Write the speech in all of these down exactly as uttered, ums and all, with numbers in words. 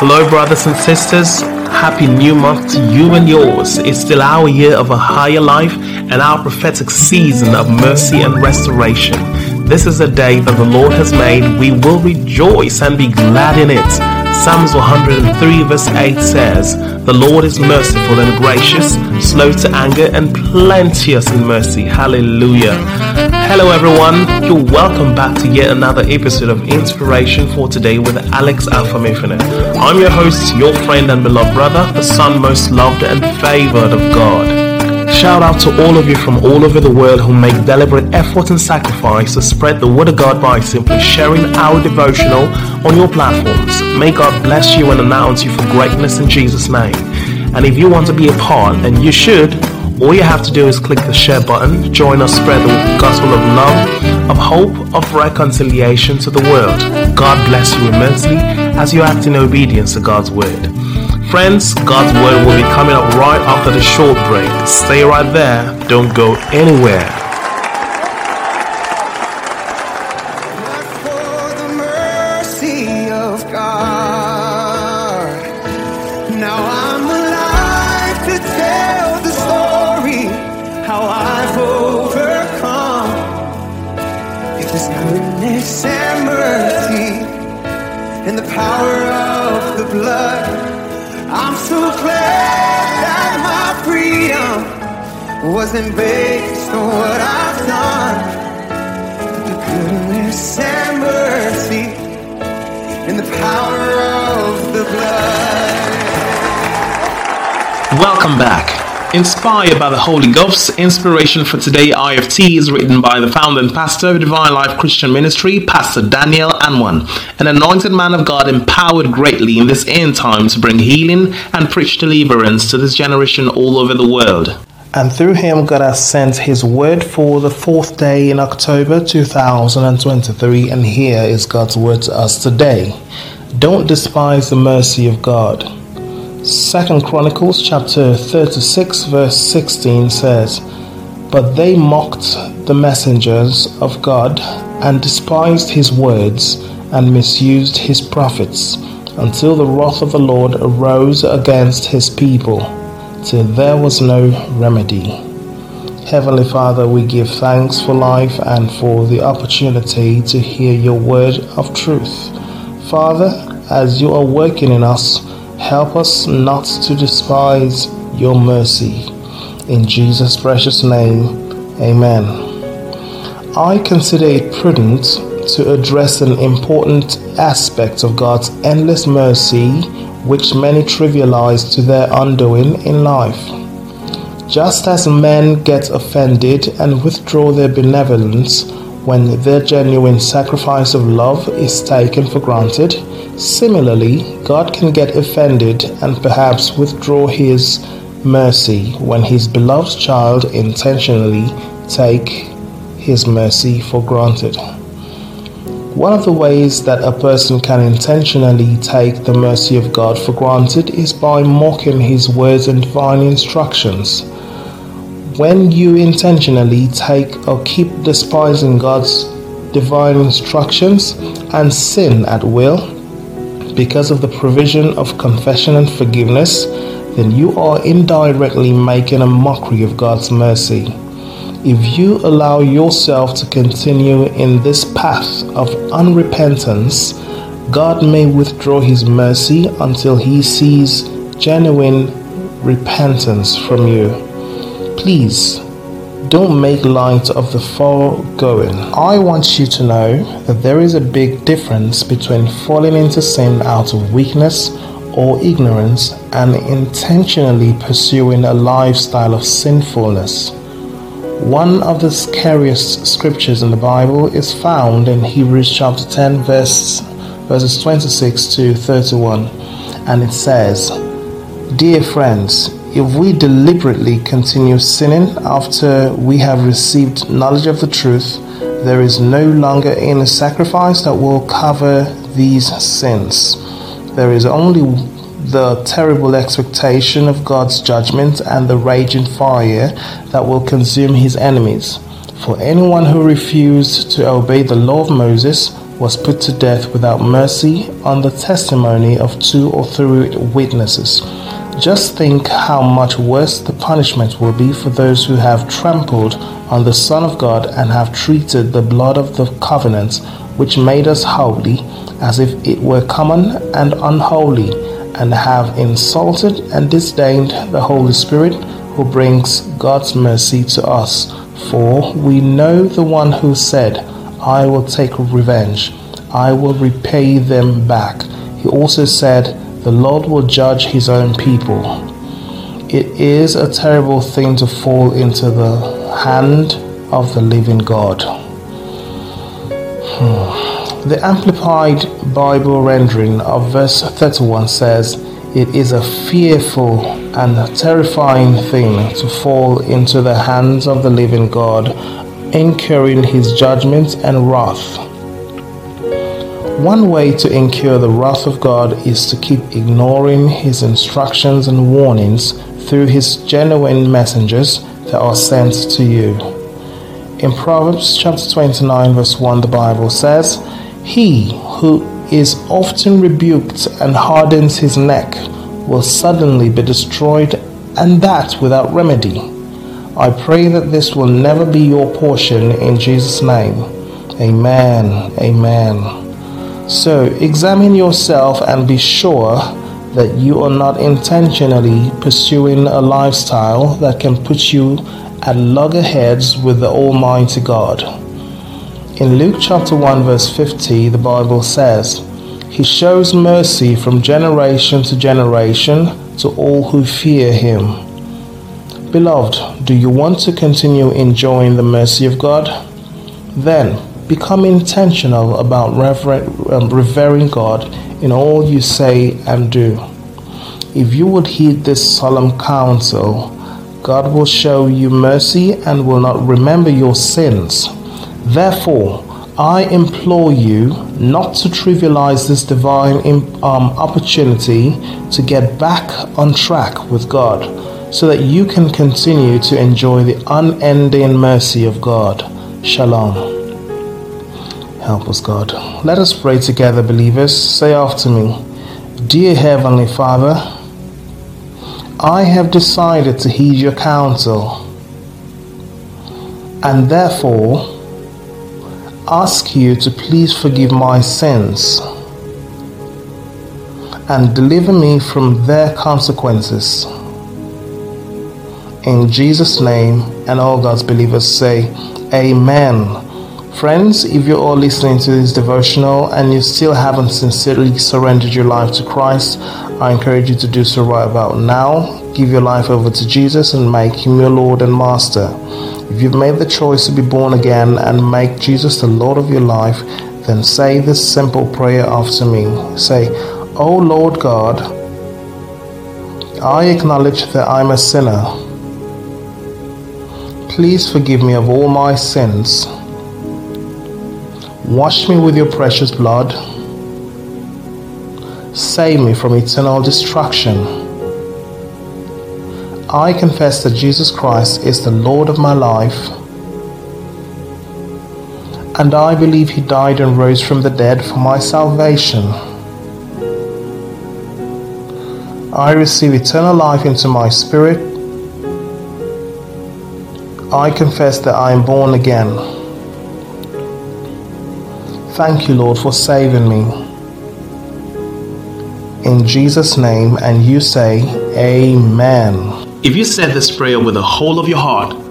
Hello, brothers and sisters. Happy new month to you and yours. It's still our year of a higher life and our prophetic season of mercy and restoration. This is a day that the Lord has made. We will rejoice and be glad in it. Psalms one hundred three verse eight says, "The Lord is merciful and gracious, slow to anger and plenteous in mercy." Hallelujah. Hello everyone, you're welcome back to yet another episode of Inspiration for Today with Alex Afamefuna. I'm your host, your friend and beloved brother, the son most loved and favored of God. Shout out to all of you from all over the world who make deliberate effort and sacrifice to spread the word of God by simply sharing our devotional on your platforms. May God bless you and announce you for greatness in Jesus' name. And if you want to be a part, and you should, all you have to do is click the share button, join us, spread the gospel of love, of hope, of reconciliation to the world. God bless you immensely as you act in obedience to God's word. Friends, God's word will be coming up right after the short break. Stay right there. Don't go anywhere. Not for the mercy of God. Now I'm alive to tell the story how I've overcome. If this goodness and mercy and the power of the blood. I'm so glad that my freedom wasn't based on what I've done, but the goodness and mercy and the power of the blood. Welcome back. Inspired by the Holy Ghost, Inspiration for Today I F T is written by the founder and pastor of Divine Life Christian Ministry, Pastor Daniel Anwan, an anointed man of God empowered greatly in this end time to bring healing and preach deliverance to this generation all over the world. And through him, God has sent his word for the fourth day in October two thousand twenty-three, and here is God's word to us today. Don't despise the mercy of God. Second Chronicles chapter thirty-six verse sixteen says, "But they mocked the messengers of God and despised his words and misused his prophets until the wrath of the Lord arose against his people till there was no remedy." Heavenly Father, we give thanks for life and for the opportunity to hear your word of truth. Father, as you are working in us, help us not to despise your mercy. In Jesus' precious name, amen. I consider it prudent to address an important aspect of God's endless mercy, which many trivialize to their undoing in life. Just as men get offended and withdraw their benevolence when their genuine sacrifice of love is taken for granted, similarly, God can get offended and perhaps withdraw his mercy when his beloved child intentionally take his mercy for granted. One of the ways that a person can intentionally take the mercy of God for granted is by mocking his words and divine instructions. When you intentionally take or keep despising God's divine instructions and sin at will because of the provision of confession and forgiveness, then you are indirectly making a mockery of God's mercy. If you allow yourself to continue in this path of unrepentance, God may withdraw his mercy until he sees genuine repentance from you. Please, don't make light of the foregoing. I want you to know that there is a big difference between falling into sin out of weakness or ignorance and intentionally pursuing a lifestyle of sinfulness. One of the scariest scriptures in the Bible is found in Hebrews chapter ten, verse, verses twenty-six to thirty-one, and it says, "Dear friends, if we deliberately continue sinning after we have received knowledge of the truth, there is no longer any sacrifice that will cover these sins. There is only the terrible expectation of God's judgment and the raging fire that will consume his enemies. For anyone who refused to obey the law of Moses was put to death without mercy on the testimony of two or three witnesses. Just think how much worse the punishment will be for those who have trampled on the Son of God and have treated the blood of the covenant, which made us holy, as if it were common and unholy, and have insulted and disdained the Holy Spirit, who brings God's mercy to us. For we know the one who said, I will take revenge, I will repay them back. He also said, the Lord will judge his own people. It is a terrible thing to fall into the hand of the living God. Hmm. The Amplified Bible rendering of verse thirty-one says, it is a fearful and terrifying thing to fall into the hands of the living God, incurring his judgment and wrath. One way to incur the wrath of God is to keep ignoring his instructions and warnings through his genuine messengers that are sent to you. In Proverbs chapter twenty-nine verse one, the Bible says, he who is often rebuked and hardens his neck will suddenly be destroyed, and that without remedy. I pray that this will never be your portion in Jesus' name. Amen. Amen. So, examine yourself and be sure that you are not intentionally pursuing a lifestyle that can put you at loggerheads with the Almighty God. In Luke chapter one verse fifty, the Bible says, he shows mercy from generation to generation to all who fear him. Beloved, do you want to continue enjoying the mercy of God? Then, become intentional about reverent, um, revering God in all you say and do. If you would heed this solemn counsel, God will show you mercy and will not remember your sins. Therefore, I implore you not to trivialize this divine um, opportunity to get back on track with God, so that you can continue to enjoy the unending mercy of God. Shalom. Help us, God. Let us pray together, believers. Say after me, dear Heavenly Father, I have decided to heed your counsel, and therefore ask you to please forgive my sins and deliver me from their consequences. In Jesus' name, and all God's believers say, amen. Friends, if you are listening to this devotional and you still haven't sincerely surrendered your life to Christ, I encourage you to do so right about now. Give your life over to Jesus and make him your Lord and Master. If you've made the choice to be born again and make Jesus the Lord of your life, then say this simple prayer after me. Say, O Lord God, I acknowledge that I'm a sinner. Please forgive me of all my sins. Wash me with your precious blood. Save me from eternal destruction. I confess that Jesus Christ is the Lord of my life, and I believe he died and rose from the dead for my salvation. I receive eternal life into my spirit. I confess that I am born again. Thank you, Lord, for saving me. In Jesus' name, and you say, amen. If you said this prayer with the whole of your heart,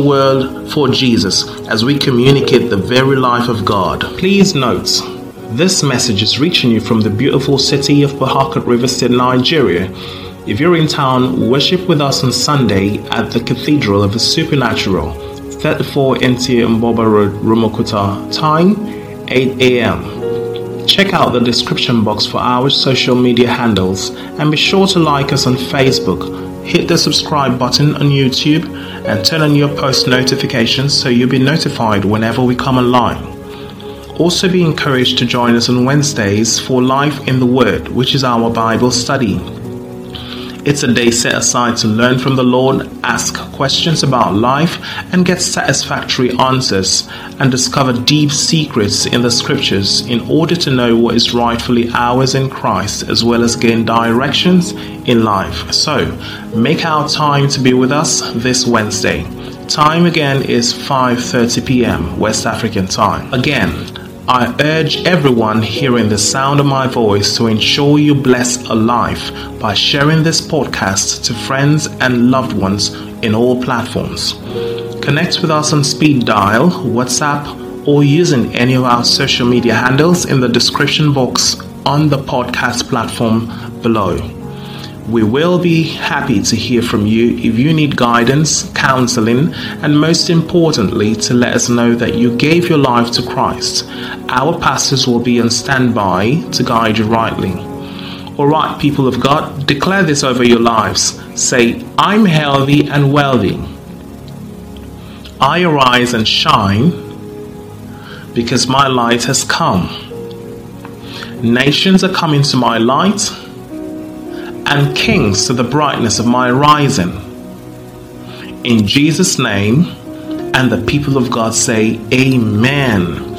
world for Jesus as we communicate the very life of God. Please note, this message is reaching you from the beautiful city of Port Harcourt, River State, Nigeria. If you're in town, worship with us on Sunday at the Cathedral of the Supernatural, thirty-four N T Mboba Road, Rumuokuta. Time eight a.m. check out the description box for our social media handles and be sure to like us on Facebook, hit the subscribe button on YouTube and turn on your post notifications so you'll be notified whenever we come online. Also be encouraged to join us on Wednesdays for Life in the Word, which is our Bible study. It's a day set aside to learn from the Lord, ask questions about life, and get satisfactory answers, and discover deep secrets in the Scriptures in order to know what is rightfully ours in Christ, as well as gain directions in life. So, make our time to be with us this Wednesday. Time again is five thirty p.m. West African time. Again, I urge everyone hearing the sound of my voice to ensure you bless a life by sharing this podcast to friends and loved ones in all platforms. Connect with us on speed dial, WhatsApp, or using any of our social media handles in the description box on the podcast platform below. We will be happy to hear from you if you need guidance, counseling, and most importantly, to let us know that you gave your life to Christ. Our pastors will be on standby to guide you rightly. All right, people of God, declare this over your lives. Say, I'm healthy and wealthy. I arise and shine because my light has come. Nations are coming to my light, and kings to the brightness of my rising. In Jesus' name, and the people of God say, Amen.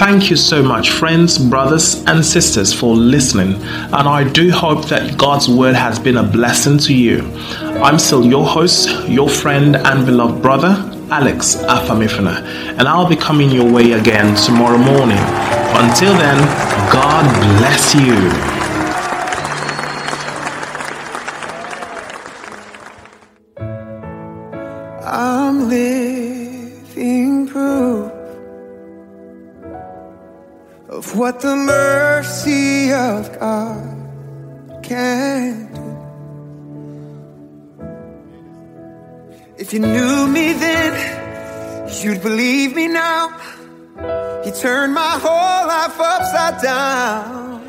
Thank you so much, friends, brothers, and sisters, for listening, and I do hope that God's word has been a blessing to you. I'm still your host, your friend, and beloved brother, Alex Afamefuna, and I'll be coming your way again tomorrow morning. Until then, God bless you. Of what the mercy of God can do. If you knew me then, you'd believe me now. He turned my whole life upside down.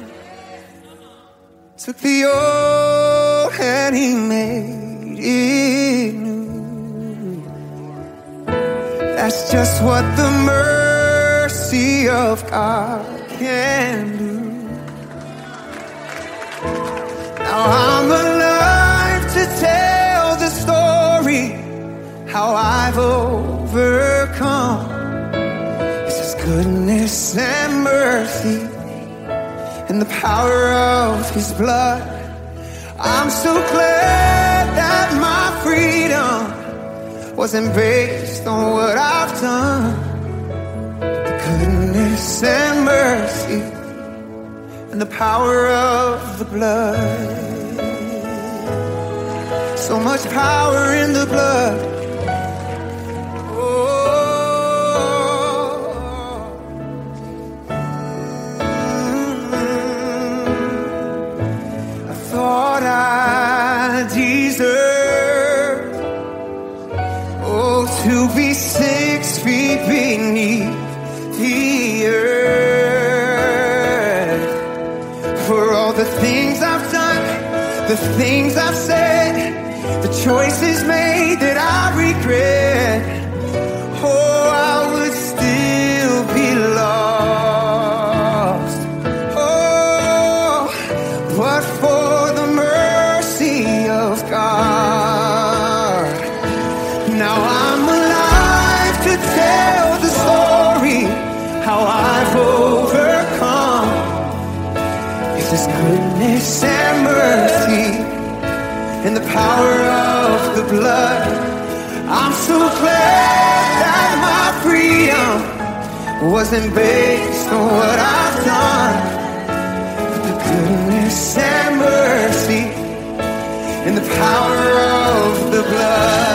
Took the old and he made it new. That's just what the mercy of God can do. Now I'm alive to tell the story, how I've overcome. It's His goodness and mercy and the power of His blood. I'm so glad that my freedom wasn't based on what I've done. Goodness and mercy and the power of the blood. So much power in the blood. Oh. Mm-hmm. I thought I deserved, oh, to be six feet beneath the earth. For all the things I've done, the things I've said, the choices made that I regret, oh, I would still be lost. Oh, but for the mercy of God. Now I'm alive to tell the story, how I've overcome. It's His goodness and mercy and the power of the blood. I'm so glad that my freedom wasn't based on what I've done, but the goodness and mercy and the power of the blood.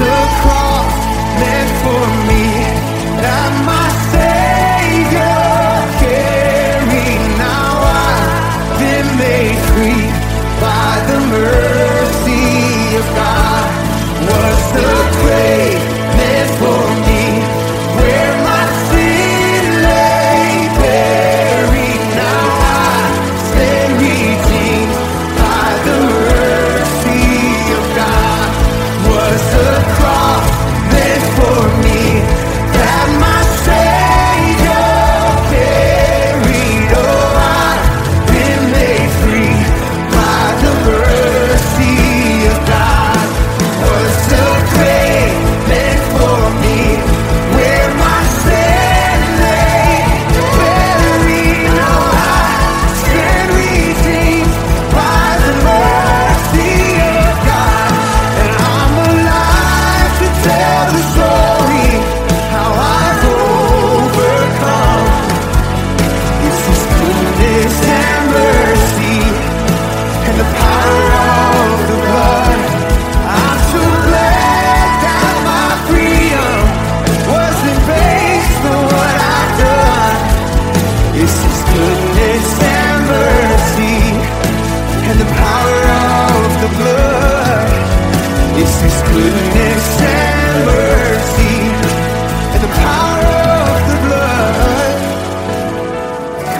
Now I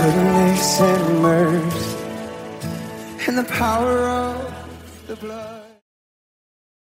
goodness and mercy and the power of the blood.